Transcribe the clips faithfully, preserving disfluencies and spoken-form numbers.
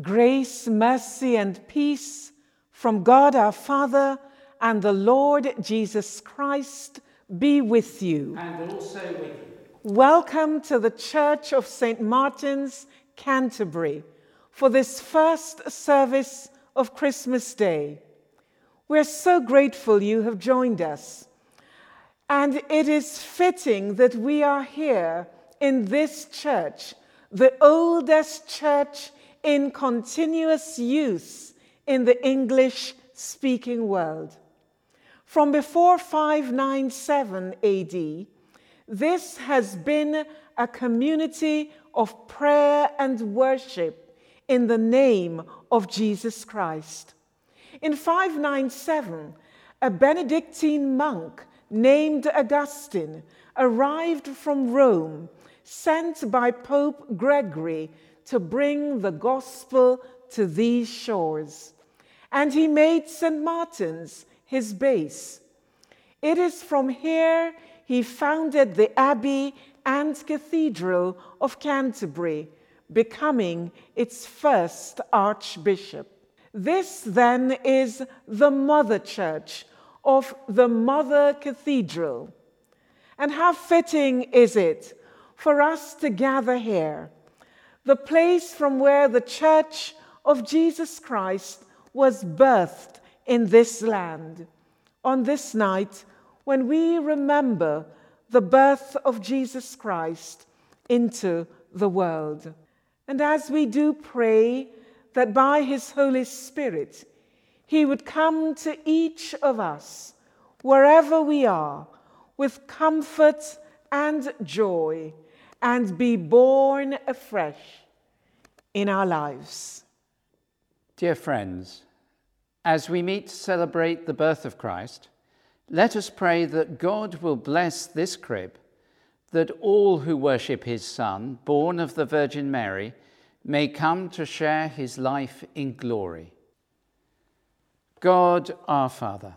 Grace, mercy, and peace from God our Father and the Lord Jesus Christ be with you. And also with you. Welcome to the Church of Saint Martin's, Canterbury, for this first service of Christmas Day. We're so grateful you have joined us. And it is fitting that we are here in this church, the oldest church in continuous use in the English-speaking world. From before five ninety-seven A D, this has been a community of prayer and worship in the name of Jesus Christ. In five ninety-seven, a Benedictine monk named Augustine arrived from Rome, sent by Pope Gregory to bring the gospel to these shores, and he made Saint Martin's his base. It is from here he founded the Abbey and Cathedral of Canterbury, becoming its first archbishop. This then is the mother church of the mother cathedral. And how fitting is it for us to gather here, the place from where the Church of Jesus Christ was birthed in this land, on this night when we remember the birth of Jesus Christ into the world. And as we do pray that by his Holy Spirit, he would come to each of us, wherever we are, with comfort and joy, and be born afresh in our lives. Dear friends, as we meet to celebrate the birth of Christ, let us pray that God will bless this crib, that all who worship his Son, born of the Virgin Mary, may come to share his life in glory. God our Father,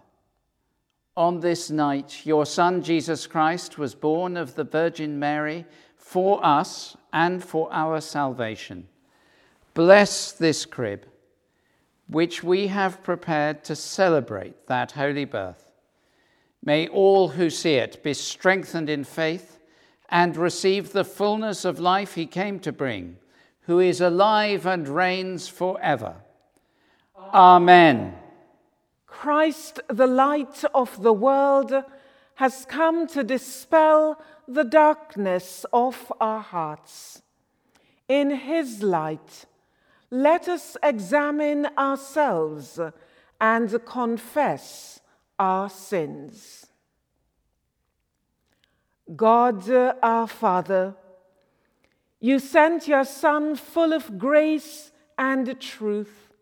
on this night your Son Jesus Christ was born of the Virgin Mary, for us and for our salvation. Bless this crib, which we have prepared to celebrate that holy birth. May all who see it be strengthened in faith and receive the fullness of life he came to bring, who is alive and reigns forever. Amen. Christ, the light of the world, has come to dispel the darkness of our hearts. In his light, let us examine ourselves and confess our sins. God, our Father, you sent your Son full of grace and truth.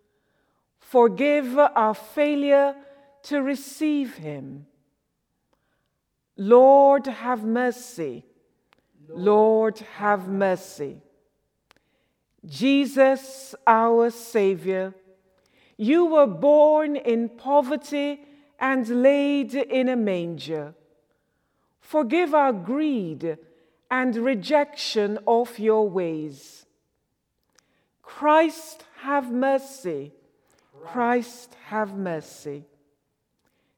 Forgive our failure to receive him. Lord, have mercy. Lord, have mercy. Jesus, our Savior, you were born in poverty and laid in a manger. Forgive our greed and rejection of your ways. Christ, have mercy. Christ, have mercy.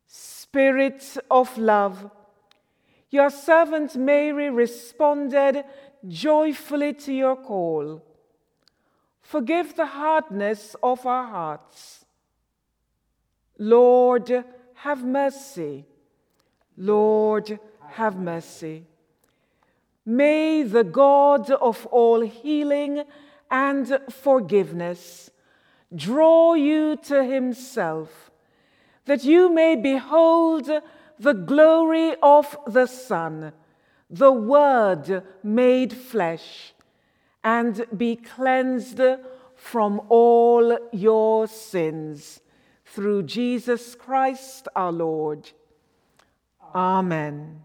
Spirit of love, your servant Mary responded joyfully to your call. Forgive the hardness of our hearts. Lord, have mercy. Lord, have mercy. May the God of all healing and forgiveness draw you to himself, that you may behold the glory of the Son, the Word made flesh, and be cleansed from all your sins. Through Jesus Christ our Lord. Amen.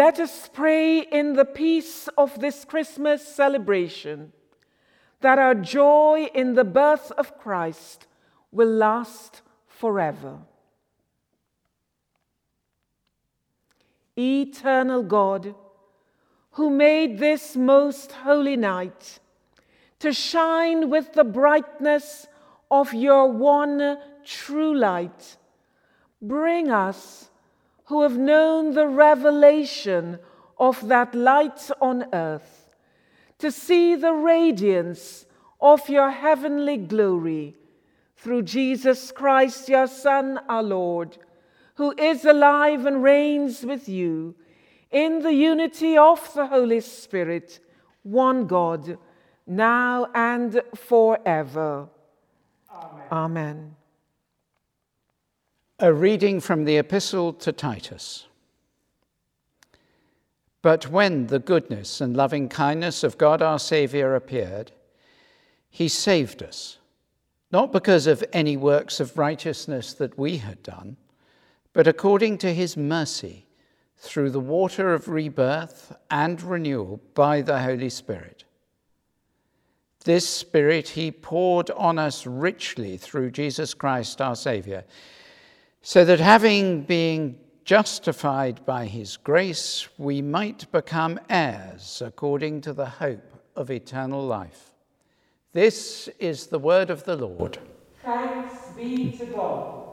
Let us pray in the peace of this Christmas celebration that our joy in the birth of Christ will last forever. Eternal God, who made this most holy night to shine with the brightness of your one true light, bring us who have known the revelation of that light on earth to see the radiance of your heavenly glory through Jesus Christ, your Son, our Lord, who is alive and reigns with you in the unity of the Holy Spirit, one God, now and forever. Amen. Amen. A reading from the Epistle to Titus. But when the goodness and loving kindness of God our Saviour appeared, he saved us, not because of any works of righteousness that we had done, but according to his mercy, through the water of rebirth and renewal by the Holy Spirit. This Spirit he poured on us richly through Jesus Christ our Saviour, so that having been justified by his grace, we might become heirs according to the hope of eternal life. This is the word of the Lord. Thanks be to God.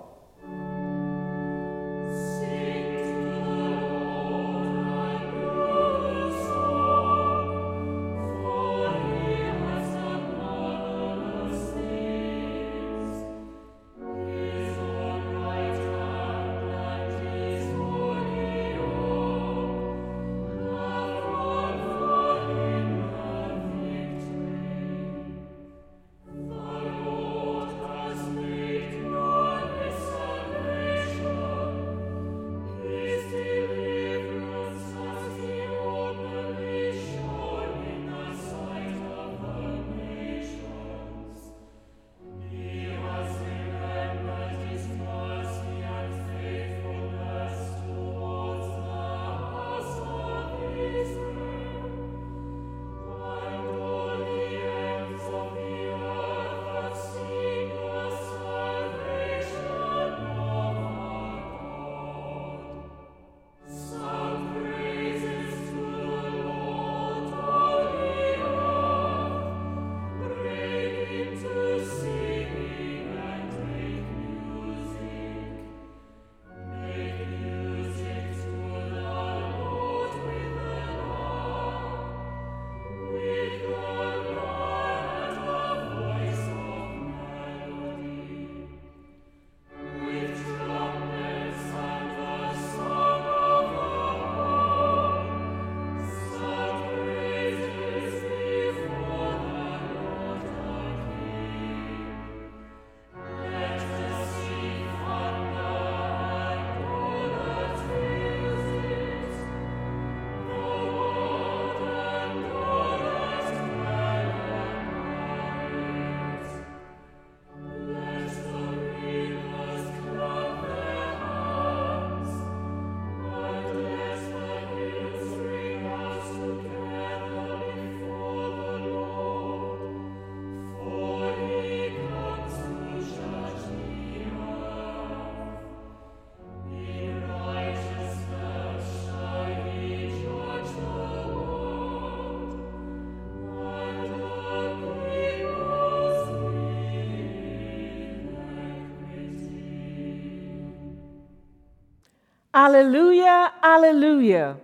Alleluia, alleluia.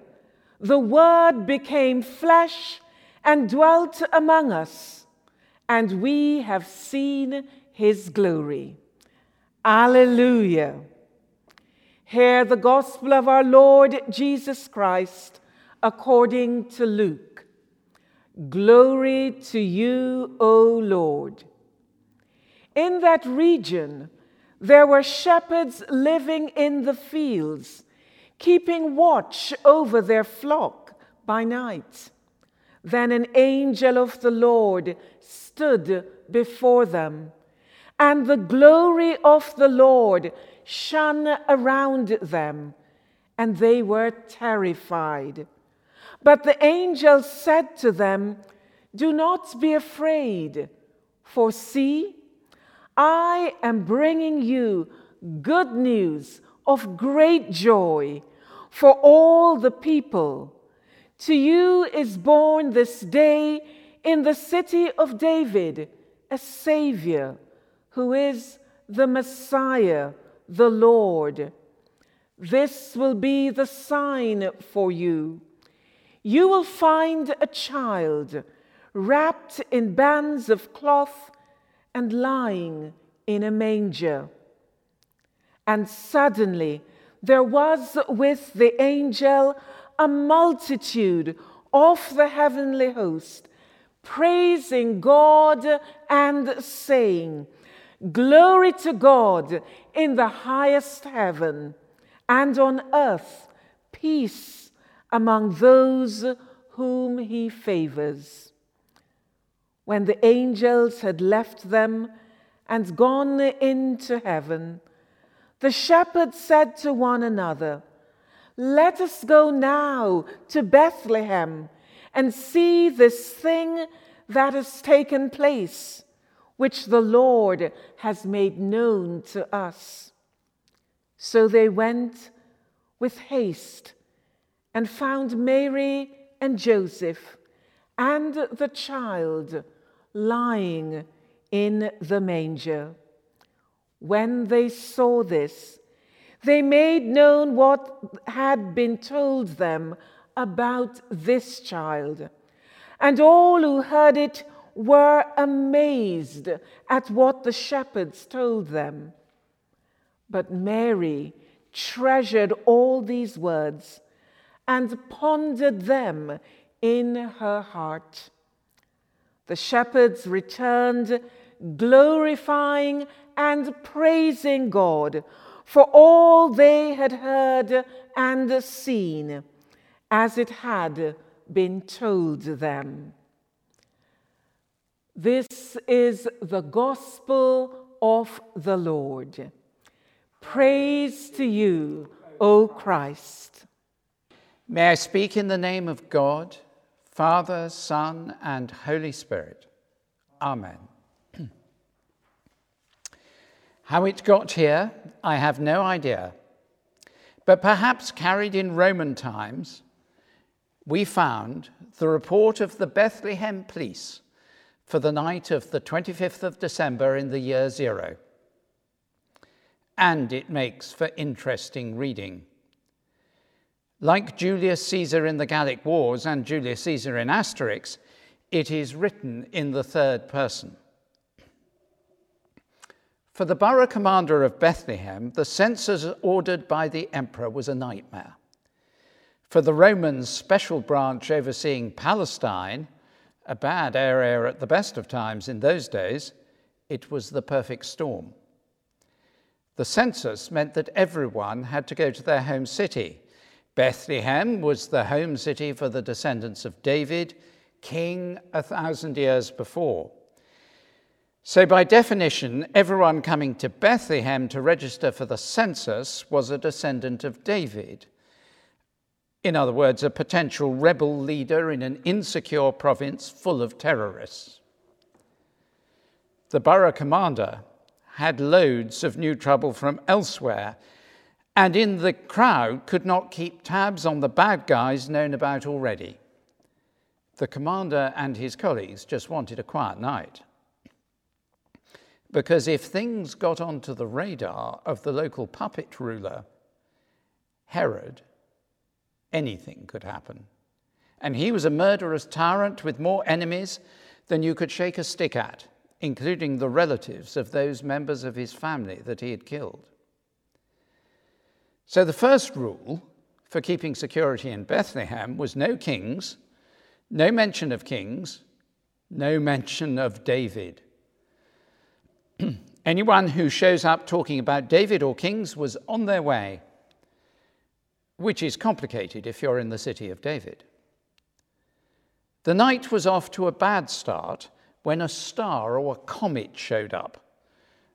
The Word became flesh and dwelt among us, and we have seen his glory. Alleluia. Hear the gospel of our Lord Jesus Christ according to Luke. Glory to you, O Lord. In that region, there were shepherds living in the fields, keeping watch over their flock by night. Then an angel of the Lord stood before them, and the glory of the Lord shone around them, and they were terrified. But the angel said to them, "Do not be afraid, for see, I am bringing you good news of great joy for all the people. To you is born this day in the city of David a Savior, who is the Messiah, the Lord. This will be the sign for you. You will find a child wrapped in bands of cloth and lying in a manger." And suddenly there was with the angel a multitude of the heavenly host, praising God and saying, "Glory to God in the highest heaven, and on earth peace among those whom he favors." When the angels had left them and gone into heaven, the shepherds said to one another, "Let us go now to Bethlehem and see this thing that has taken place, which the Lord has made known to us." So they went with haste and found Mary and Joseph and the child lying in the manger. When they saw this, they made known what had been told them about this child, and all who heard it were amazed at what the shepherds told them. But Mary treasured all these words and pondered them in her heart. The shepherds returned, glorifying and praising God for all they had heard and seen, as it had been told them. This is the gospel of the Lord. Praise to you, O Christ. May I speak in the name of God, Father, Son, and Holy Spirit. Amen. How it got here, I have no idea, but perhaps carried in Roman times, we found the report of the Bethlehem police for the night of the twenty-fifth of December in the year zero. And it makes for interesting reading. Like Julius Caesar in the Gallic Wars and Julius Caesar in Asterix, it is written in the third person. For the borough commander of Bethlehem, the census ordered by the emperor was a nightmare. For the Romans' special branch overseeing Palestine, a bad area at the best of times in those days, it was the perfect storm. The census meant that everyone had to go to their home city. Bethlehem was the home city for the descendants of David, king a thousand years before. So by definition, everyone coming to Bethlehem to register for the census was a descendant of David. In other words, a potential rebel leader in an insecure province full of terrorists. The borough commander had loads of new trouble from elsewhere, and in the crowd could not keep tabs on the bad guys known about already. The commander and his colleagues just wanted a quiet night, because if things got onto the radar of the local puppet ruler, Herod, anything could happen. And he was a murderous tyrant with more enemies than you could shake a stick at, including the relatives of those members of his family that he had killed. So the first rule for keeping security in Bethlehem was no kings, no mention of kings, no mention of David. Anyone who shows up talking about David or kings was on their way, which is complicated if you're in the city of David. The night was off to a bad start when a star or a comet showed up.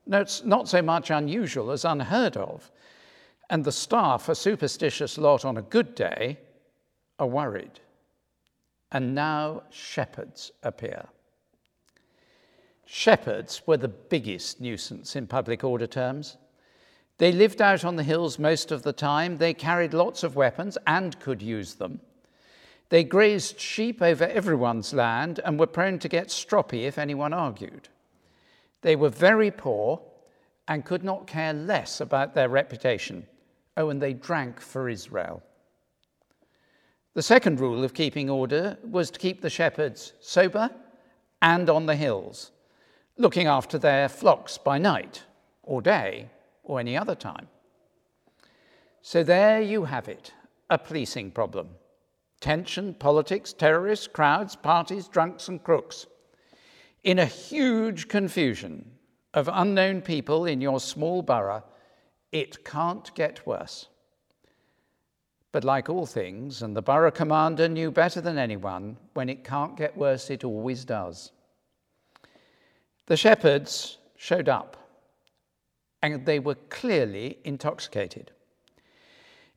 No, it's not so much unusual as unheard of, And the staff, a superstitious lot on a good day, are worried. And now shepherds appear. Shepherds were the biggest nuisance in public order terms. They lived out on the hills most of the time. They carried lots of weapons and could use them. They grazed sheep over everyone's land and were prone to get stroppy if anyone argued. They were very poor and could not care less about their reputation. Oh, and they drank for Israel. The second rule of keeping order was to keep the shepherds sober and on the hills, looking after their flocks by night or day or any other time. So there you have it, a policing problem. Tension, politics, terrorists, crowds, parties, drunks and crooks. In a huge confusion of unknown people in your small borough, it can't get worse. But like all things, and the borough commander knew better than anyone, when it can't get worse, it always does. The shepherds showed up, and they were clearly intoxicated,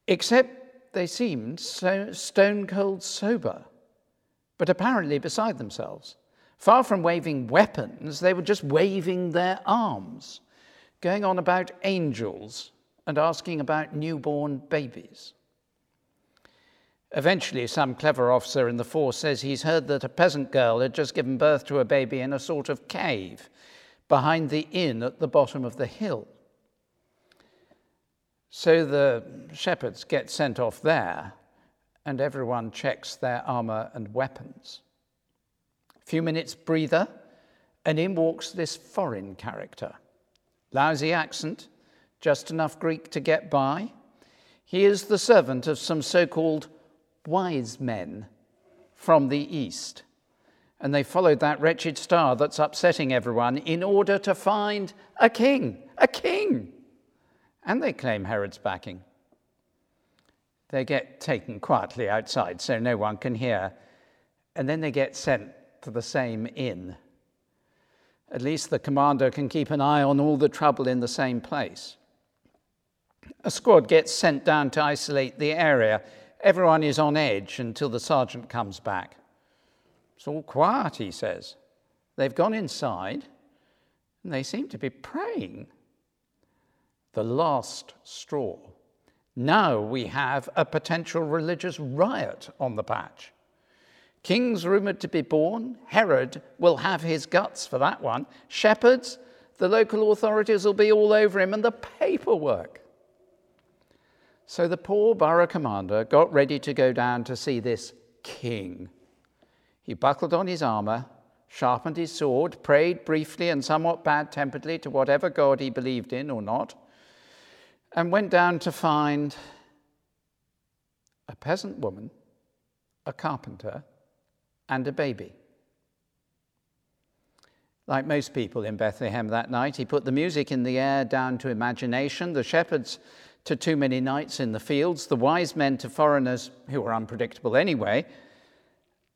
except they seemed so stone-cold sober, but apparently beside themselves. Far from waving weapons, they were just waving their arms, going on about angels and asking about newborn babies. Eventually, some clever officer in the force says he's heard that a peasant girl had just given birth to a baby in a sort of cave behind the inn at the bottom of the hill. So the shepherds get sent off there, and everyone checks their armour and weapons. A few minutes breather, and in walks this foreign character. Lousy accent, just enough Greek to get by. He is the servant of some so-called wise men from the east, and they followed that wretched star that's upsetting everyone in order to find a king, a king. And they claim Herod's backing. They get taken quietly outside so no one can hear, and then they get sent to the same inn. At least the commander can keep an eye on all the trouble in the same place. A squad gets sent down to isolate the area. Everyone is on edge until the sergeant comes back. It's all quiet, he says. They've gone inside, and they seem to be praying. The last straw. Now we have a potential religious riot on the patch. King's rumoured to be born. Herod will have his guts for that one. Shepherds, the local authorities will be all over him, and the paperwork. So the poor borough commander got ready to go down to see this king. He buckled on his armour, sharpened his sword, prayed briefly and somewhat bad-temperedly to whatever god he believed in or not, and went down to find a peasant woman, a carpenter, and a baby. Like most people in Bethlehem that night, he put the music in the air down to imagination, the shepherds to too many nights in the fields, the wise men to foreigners who were unpredictable anyway,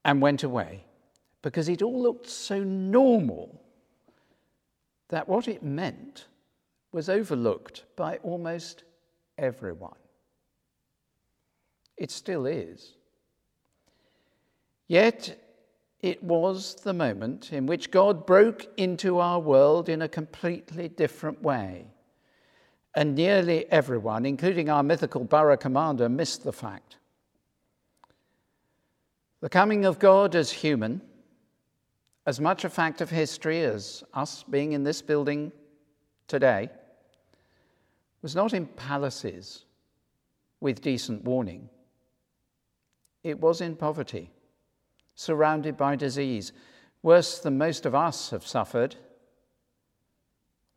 and went away, because it all looked so normal that what it meant was overlooked by almost everyone. It still is. Yet it was the moment in which God broke into our world in a completely different way. And nearly everyone, including our mythical borough commander, missed the fact. The coming of God as human, as much a fact of history as us being in this building today, was not in palaces with decent warning. It was in poverty, surrounded by disease, worse than most of us have suffered.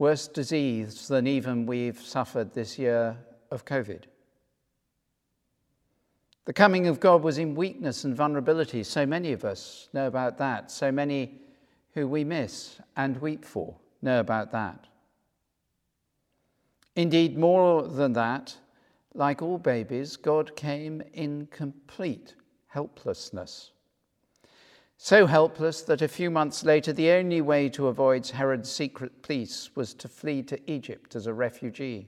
Worse disease than even we've suffered this year of COVID. The coming of God was in weakness and vulnerability. So many of us know about that. So many who we miss and weep for know about that. Indeed, more than that, like all babies, God came in complete helplessness. So helpless that a few months later, the only way to avoid Herod's secret police was to flee to Egypt as a refugee.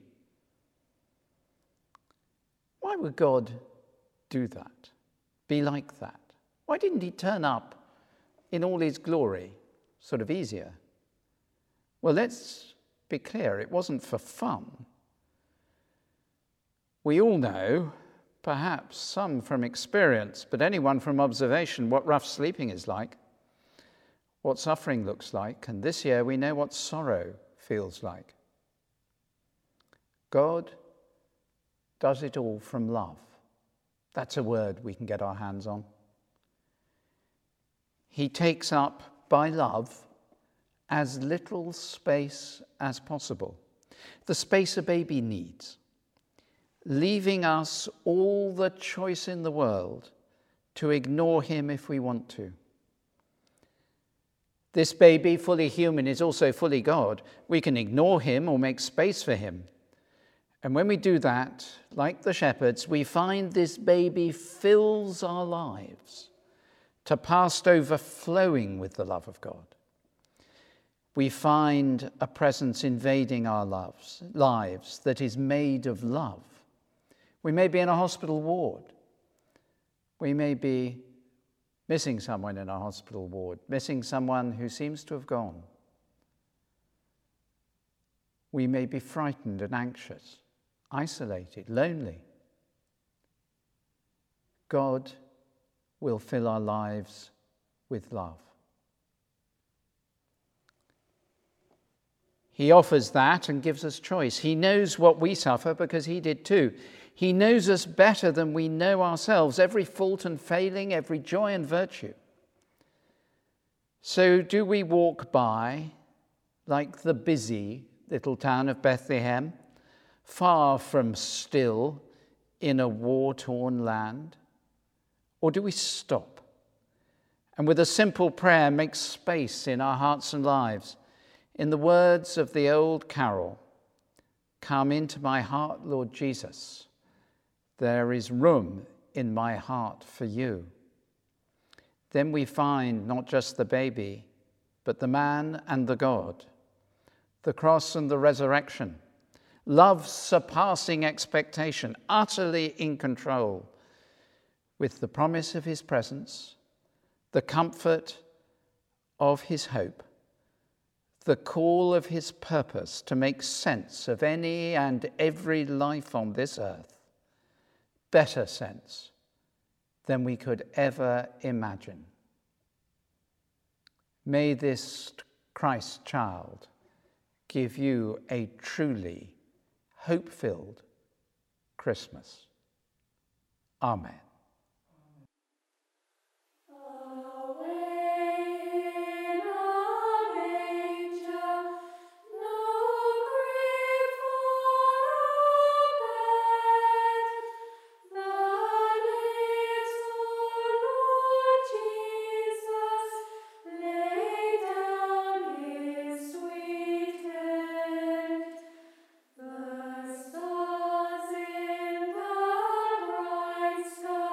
would God do that, be like that? Why didn't he turn up in all his glory, sort of easier? Well, let's be clear, it wasn't for fun. We all know, perhaps some from experience, but anyone from observation, what rough sleeping is like, what suffering looks like, and this year we know what sorrow feels like. God does it all from love. That's a word we can get our hands on. He takes up, by love, as little space as possible, the space a baby needs, leaving us all the choice in the world to ignore him if we want to. This baby, fully human, is also fully God. We can ignore him or make space for him. And when we do that, like the shepherds, we find this baby fills our lives to past overflowing with the love of God. We find a presence invading our loves, lives that is made of love. We may be in a hospital ward. We may be missing someone in a hospital ward, missing someone who seems to have gone. We may be frightened and anxious, isolated, lonely. God will fill our lives with love. He offers that and gives us choice. He knows what we suffer because he did too. He knows us better than we know ourselves, every fault and failing, every joy and virtue. So do we walk by like the busy little town of Bethlehem, far from still in a war-torn land? Or do we stop and with a simple prayer make space in our hearts and lives? In the words of the old carol, "Come into my heart, Lord Jesus, there is room in my heart for you." Then we find not just the baby, but the man and the God, the cross and the resurrection, love's surpassing expectation, utterly in control, with the promise of his presence, the comfort of his hope, the call of his purpose to make sense of any and every life on this earth, better sense than we could ever imagine. May this Christ child give you a truly hope-filled Christmas. Amen. So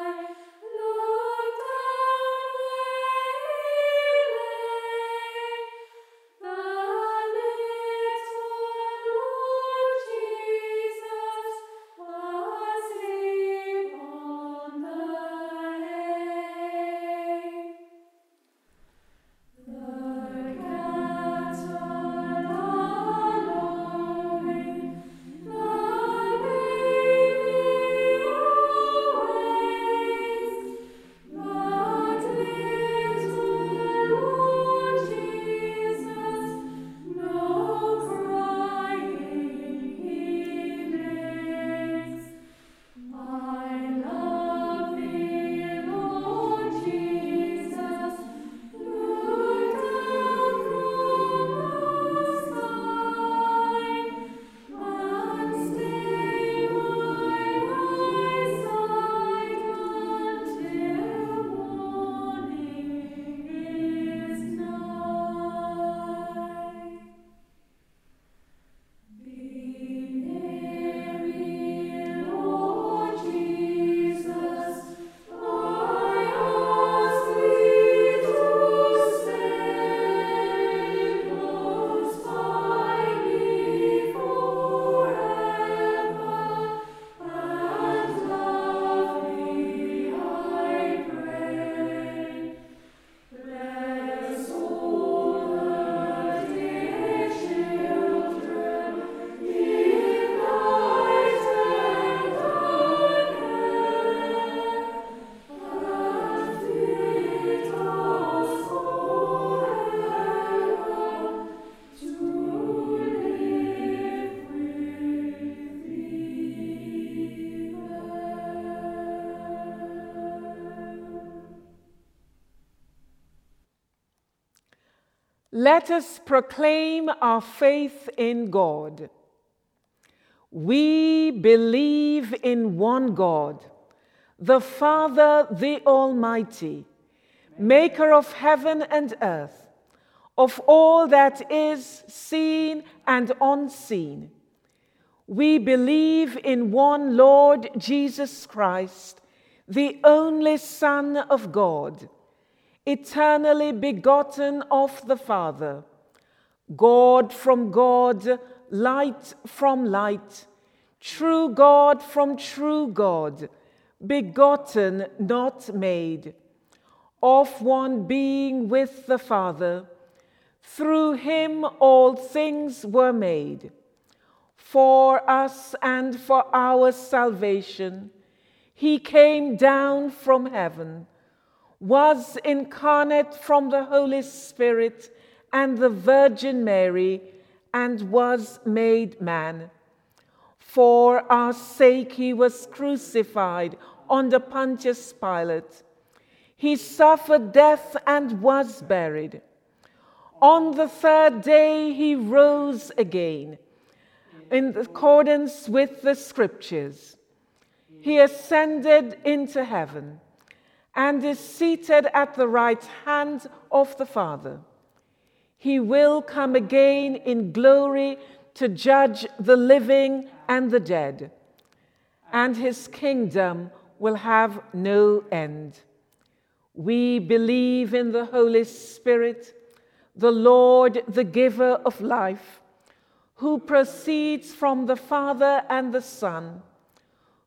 Let us proclaim our faith in God. We believe in one God, the Father, the Almighty, maker of heaven and earth, of all that is seen and unseen. We believe in one Lord Jesus Christ, the only Son of God, eternally begotten of the Father, God from God, light from light, true God from true God, begotten, not made, of one being with the Father. Through him all things were made. For us and for our salvation, he came down from heaven, was incarnate from the Holy Spirit and the Virgin Mary, and was made man. For our sake he was crucified under Pontius Pilate. He suffered death and was buried. On the third day he rose again, in accordance with the Scriptures. He ascended into heaven and is seated at the right hand of the Father. He will come again in glory to judge the living and the dead, and his kingdom will have no end. We believe in the Holy Spirit, the Lord, the giver of life, who proceeds from the Father and the Son,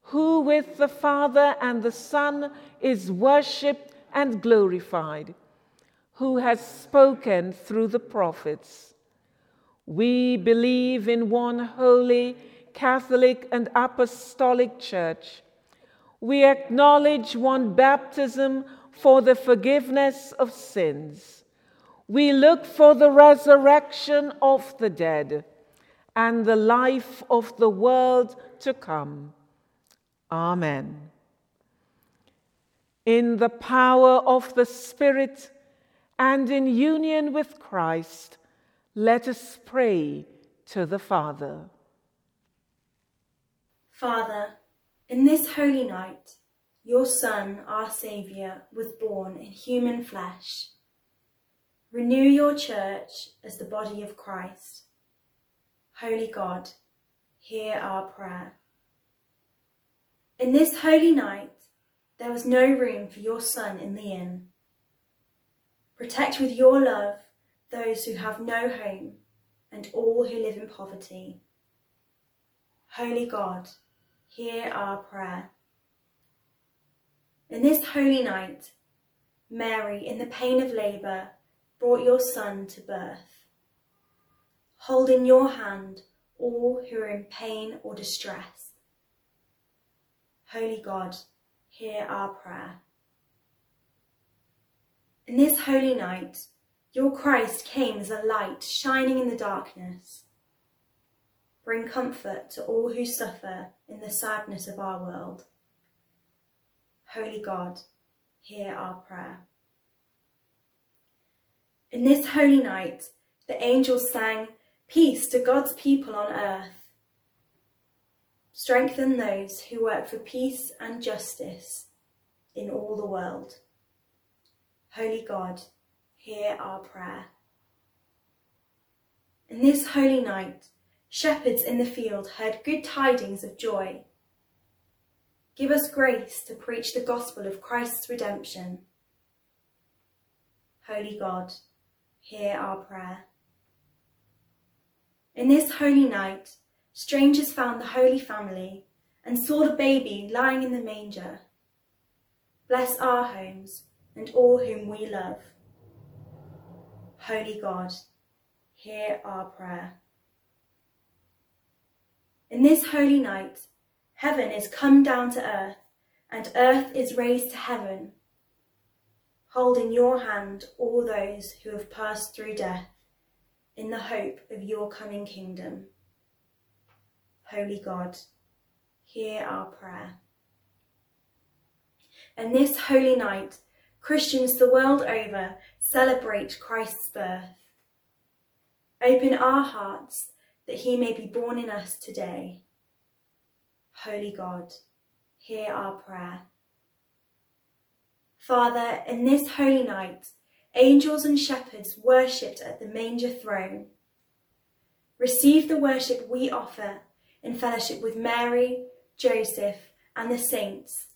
who with the Father and the Son is worshipped and glorified, who has spoken through the prophets. We believe in one holy, Catholic, and apostolic Church. We acknowledge one baptism for the forgiveness of sins. We look for the resurrection of the dead and the life of the world to come. Amen. In the power of the Spirit and in union with Christ, let us pray to the Father. Father, in this holy night, your Son, our Saviour, was born in human flesh. Renew your church as the body of Christ. Holy God, hear our prayer. In this holy night, there was no room for your Son in the inn. Protect with your love those who have no home and all who live in poverty. Holy God, hear our prayer. In this holy night, Mary, in the pain of labour, brought your Son to birth. Hold in your hand all who are in pain or distress. Holy God, hear our prayer. In this holy night, your Christ came as a light shining in the darkness. Bring comfort to all who suffer in the sadness of our world. Holy God, hear our prayer. In this holy night, the angels sang, "Peace to God's people on earth." Strengthen those who work for peace and justice in all the world. Holy God, hear our prayer. In this holy night, shepherds in the field heard good tidings of joy. Give us grace to preach the gospel of Christ's redemption. Holy God, hear our prayer. In this holy night, strangers found the Holy Family and saw the baby lying in the manger. Bless our homes and all whom we love. Holy God, hear our prayer. In this holy night, heaven is come down to earth, and earth is raised to heaven. Hold in your hand all those who have passed through death, in the hope of your coming kingdom. Holy God, hear our prayer. In this holy night, Christians the world over celebrate Christ's birth. Open our hearts that he may be born in us today. Holy God, hear our prayer. Father, in this holy night, angels and shepherds worshipped at the manger throne. Receive the worship we offer in fellowship with Mary, Joseph, and the saints,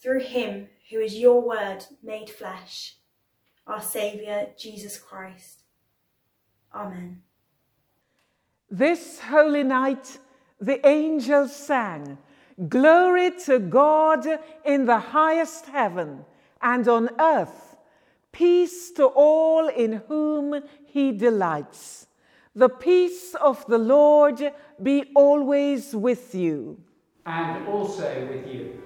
through him who is your word made flesh, our Saviour, Jesus Christ. Amen. This holy night the angels sang, "Glory to God in the highest heaven, and on earth peace to all in whom he delights. The peace of the Lord be always with you." And also with you.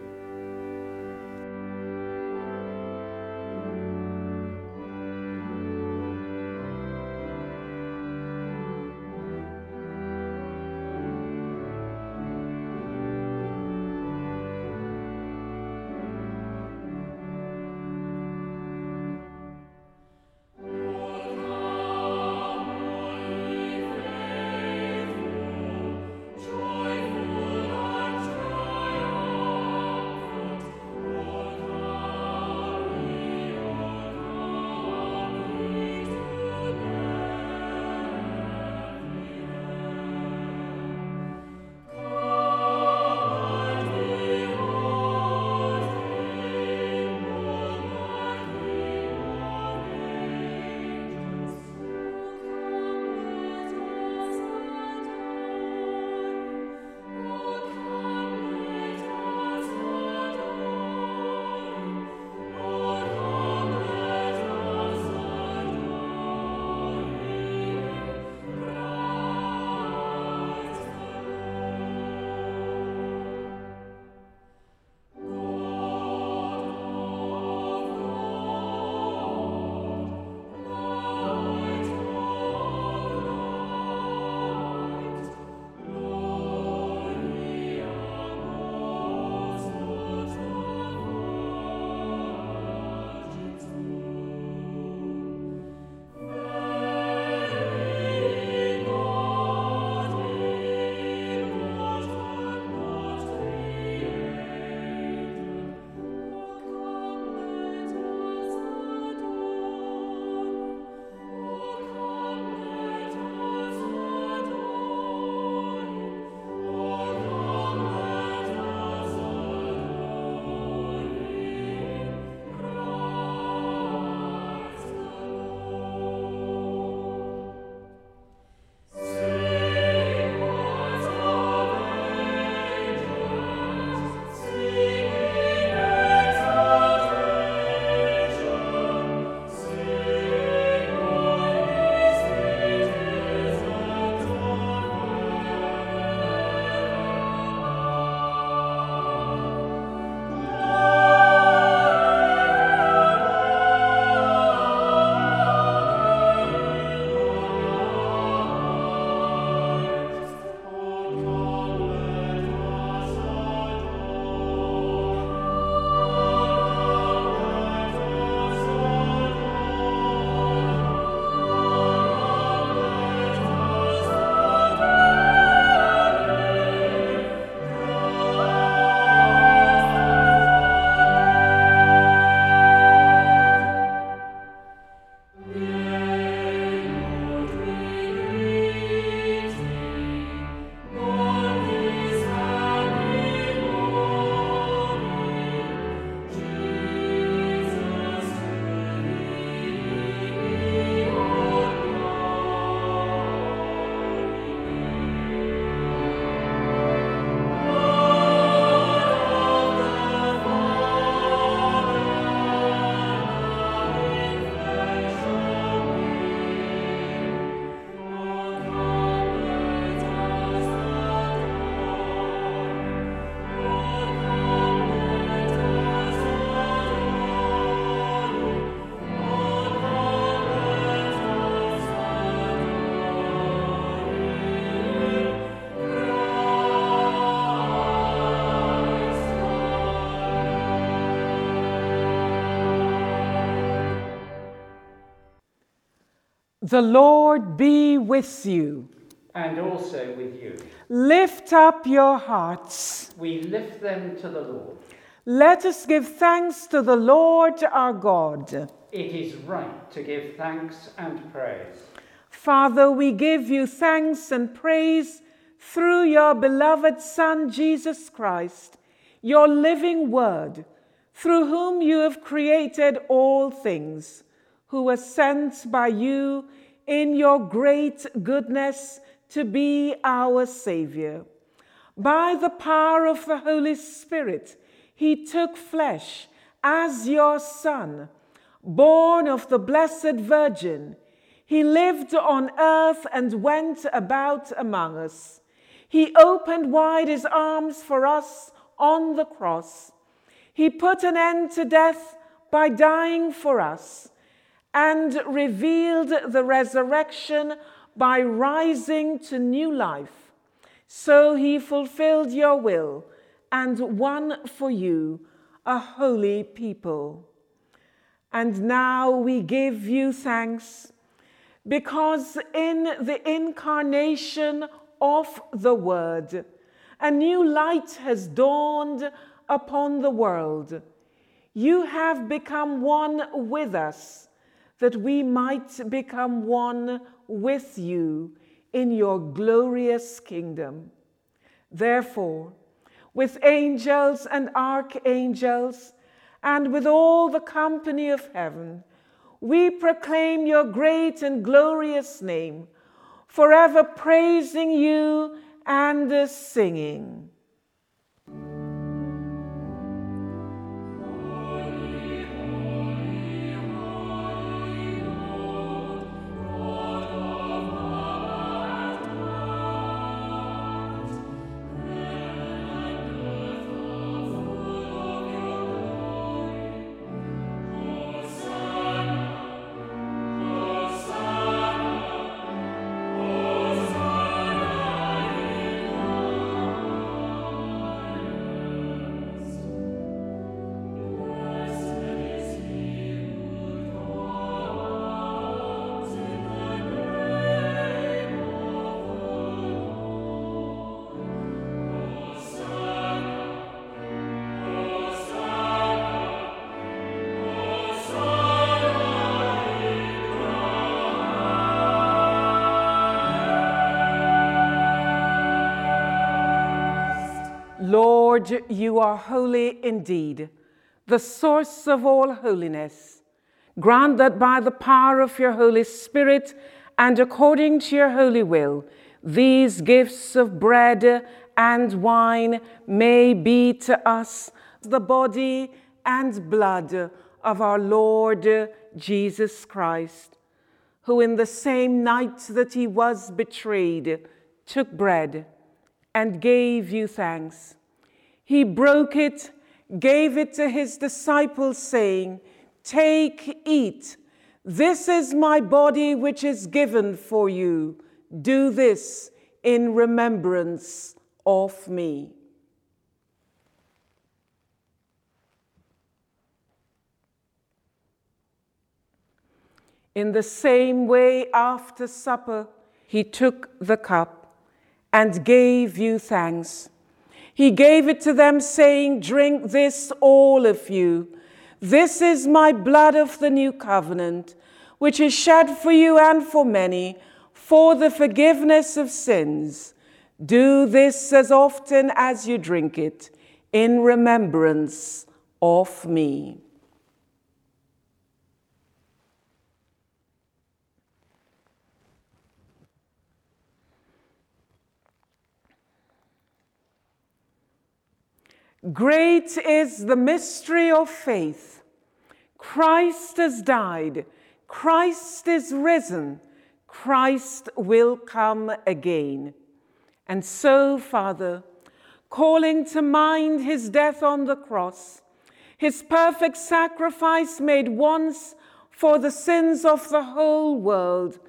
The Lord be with you. And also with you. Lift up your hearts. We lift them to the Lord. Let us give thanks to the Lord our God. It is right to give thanks and praise. Father, we give you thanks and praise through your beloved Son, Jesus Christ, your living word, through whom you have created all things, who was sent by you in your great goodness to be our Savior. By the power of the Holy Spirit, he took flesh as your Son, born of the Blessed Virgin. He lived on earth and went about among us. He opened wide his arms for us on the cross. He put an end to death by dying for us, and revealed the resurrection by rising to new life. So he fulfilled your will and won for you a holy people. And now we give you thanks, because in the incarnation of the Word, a new light has dawned upon the world. You have become one with us, that we might become one with you in your glorious kingdom. Therefore, with angels and archangels, and with all the company of heaven, we proclaim your great and glorious name, forever praising you and singing. Lord, you are holy indeed, the source of all holiness. Grant that by the power of your Holy Spirit and according to your holy will, these gifts of bread and wine may be to us the body and blood of our Lord Jesus Christ, who in the same night that he was betrayed, took bread and gave you thanks. He broke it, gave it to his disciples, saying, "Take, eat. This is my body, which is given for you. Do this in remembrance of me." In the same way, after supper, he took the cup and gave you thanks. He gave it to them, saying, "Drink this, all of you. This is my blood of the new covenant, which is shed for you and for many, for the forgiveness of sins. Do this as often as you drink it, in remembrance of me." Great is the mystery of faith. Christ has died. Christ is risen. Christ will come again. And so, Father, calling to mind his death on the cross, his perfect sacrifice made once for the sins of the whole world,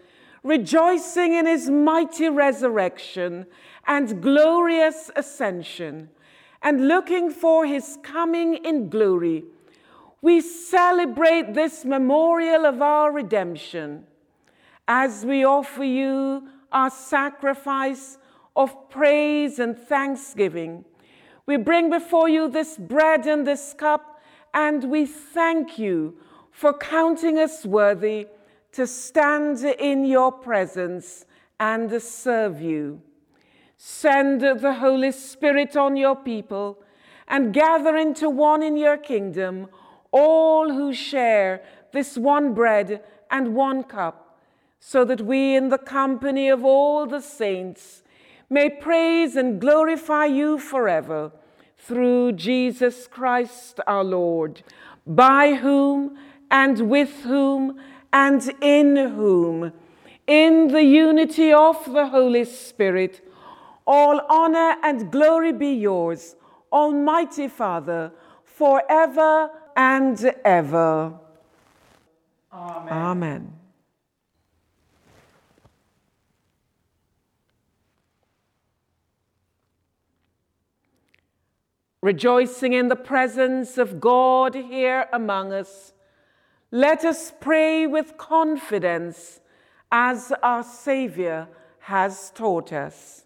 rejoicing in his mighty resurrection and glorious ascension, and looking for his coming in glory, we celebrate this memorial of our redemption. as we offer you our sacrifice of praise and thanksgiving. We bring before you this bread and this cup, and we thank you for counting us worthy to stand in your presence and serve you. Send the Holy Spirit on your people and gather into one in your kingdom all who share this one bread and one cup, so that we in the company of all the saints may praise and glorify you forever, through Jesus Christ our Lord, by whom and with whom and in whom, in the unity of the Holy Spirit, all honor and glory be yours, Almighty Father, forever and ever. Amen. Amen. Rejoicing in the presence of God here among us, let us pray with confidence as our Savior has taught us.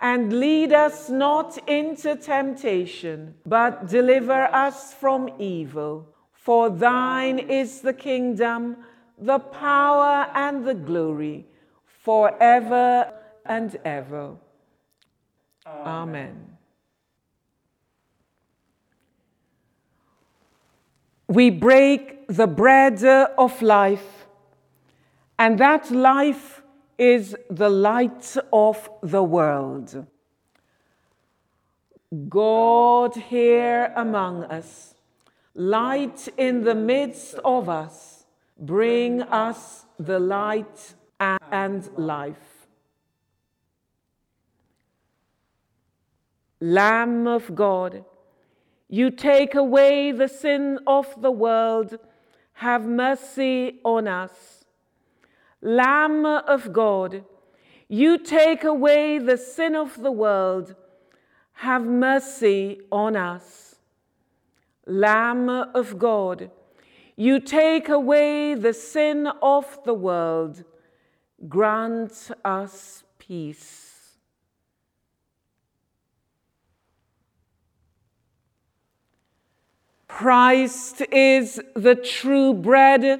And lead us not into temptation, but deliver us from evil. For thine is the kingdom, the power, and the glory, forever and ever. Amen. Amen. We break the bread of life, and that life is the light of the world. God here among us, light in the midst of us, bring us the light and life. Lamb of God, you take away the sin of the world, have mercy on us. Lamb of God, you take away the sin of the world, have mercy on us. Lamb of God, you take away the sin of the world, grant us peace. Christ is the true bread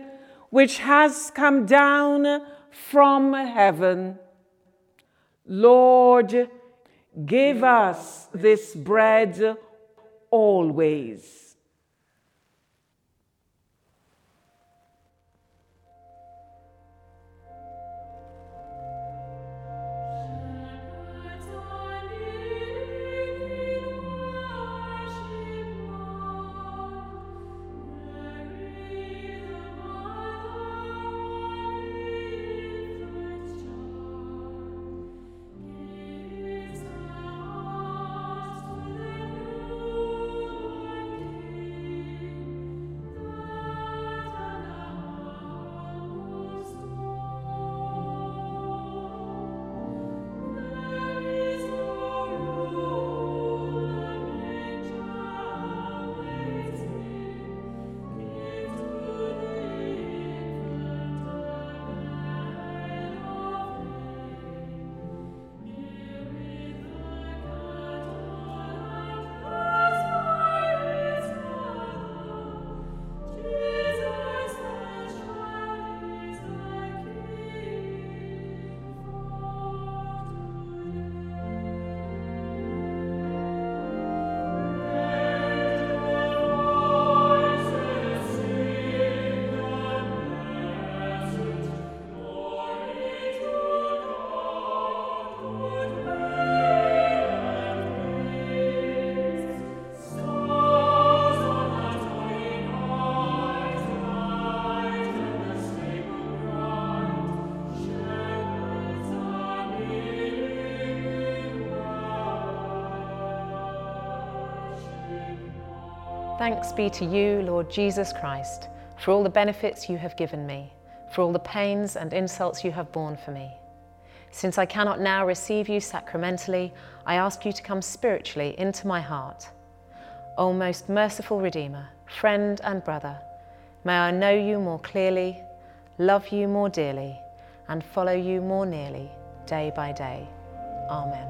which has come down from heaven. Lord, give us this bread always. Thanks be to you, Lord Jesus Christ, for all the benefits you have given me, for all the pains and insults you have borne for me. Since I cannot now receive you sacramentally, I ask you to come spiritually into my heart. O most merciful Redeemer, friend and brother, may I know you more clearly, love you more dearly, and follow you more nearly, day by day. Amen.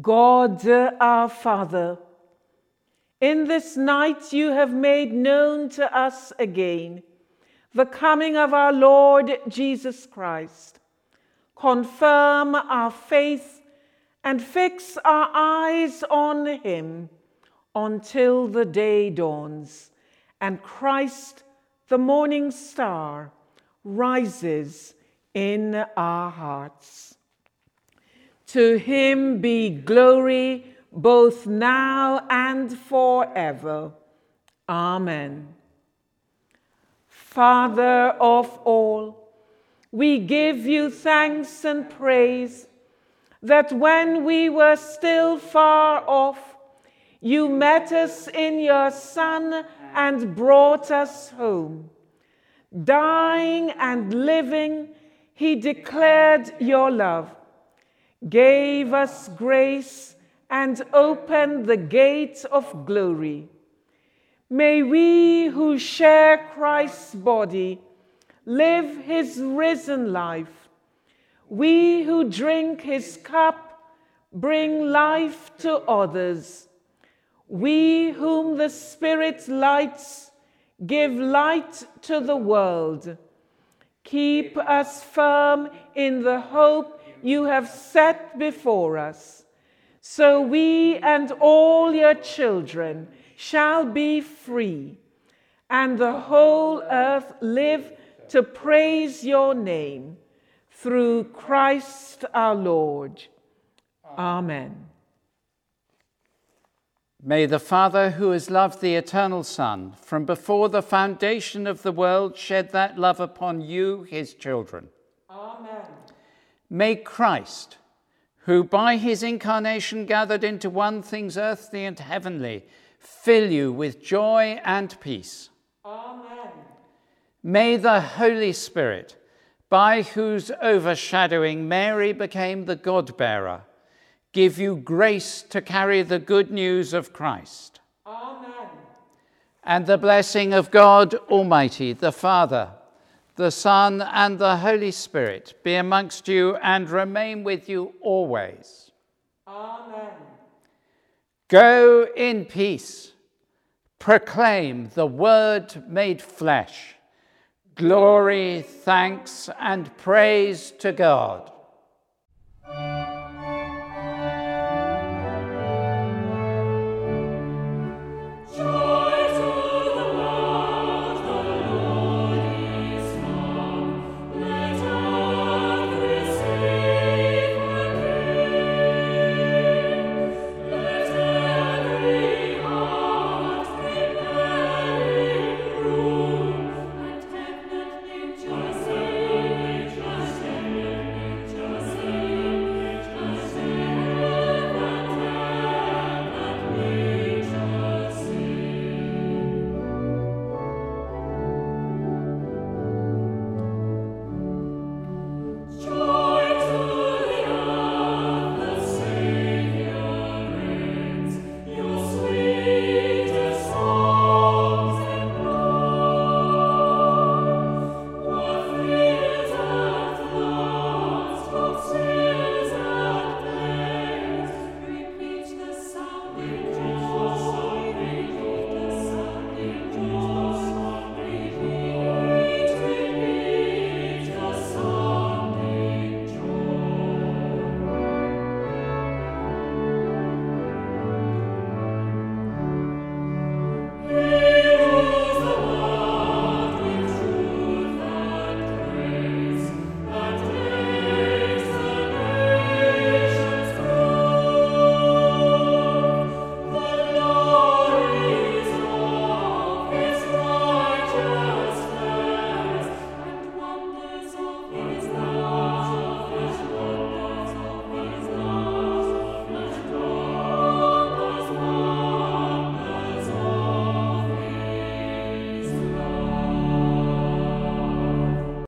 God, our Father, in this night you have made known to us again the coming of our Lord Jesus Christ. Confirm our faith and fix our eyes on him until the day dawns and Christ, the morning star, rises in our hearts. To him be glory, both now and forever. Amen. Father of all, we give you thanks and praise that when we were still far off, you met us in your Son and brought us home. Dying and living, he declared your love, gave us grace and opened the gate of glory. May we who share Christ's body live his risen life. We who drink his cup bring life to others. We whom the Spirit lights give light to the world. Keep us firm in the hope you have set before us, so we and all your children shall be free, and the whole earth live to praise your name, through Christ our Lord. Amen. May the Father, who has loved the eternal Son, from before the foundation of the world, shed that love upon you, his children. Amen. May Christ, who by his incarnation gathered into one things earthly and heavenly, fill you with joy and peace. Amen. May the Holy Spirit, by whose overshadowing Mary became the God-bearer, give you grace to carry the good news of Christ. Amen. And the blessing of God Almighty, the Father, the Son and the Holy Spirit be amongst you and remain with you always. Amen. Go in peace, proclaim the Word made flesh. Glory, thanks, and praise to God.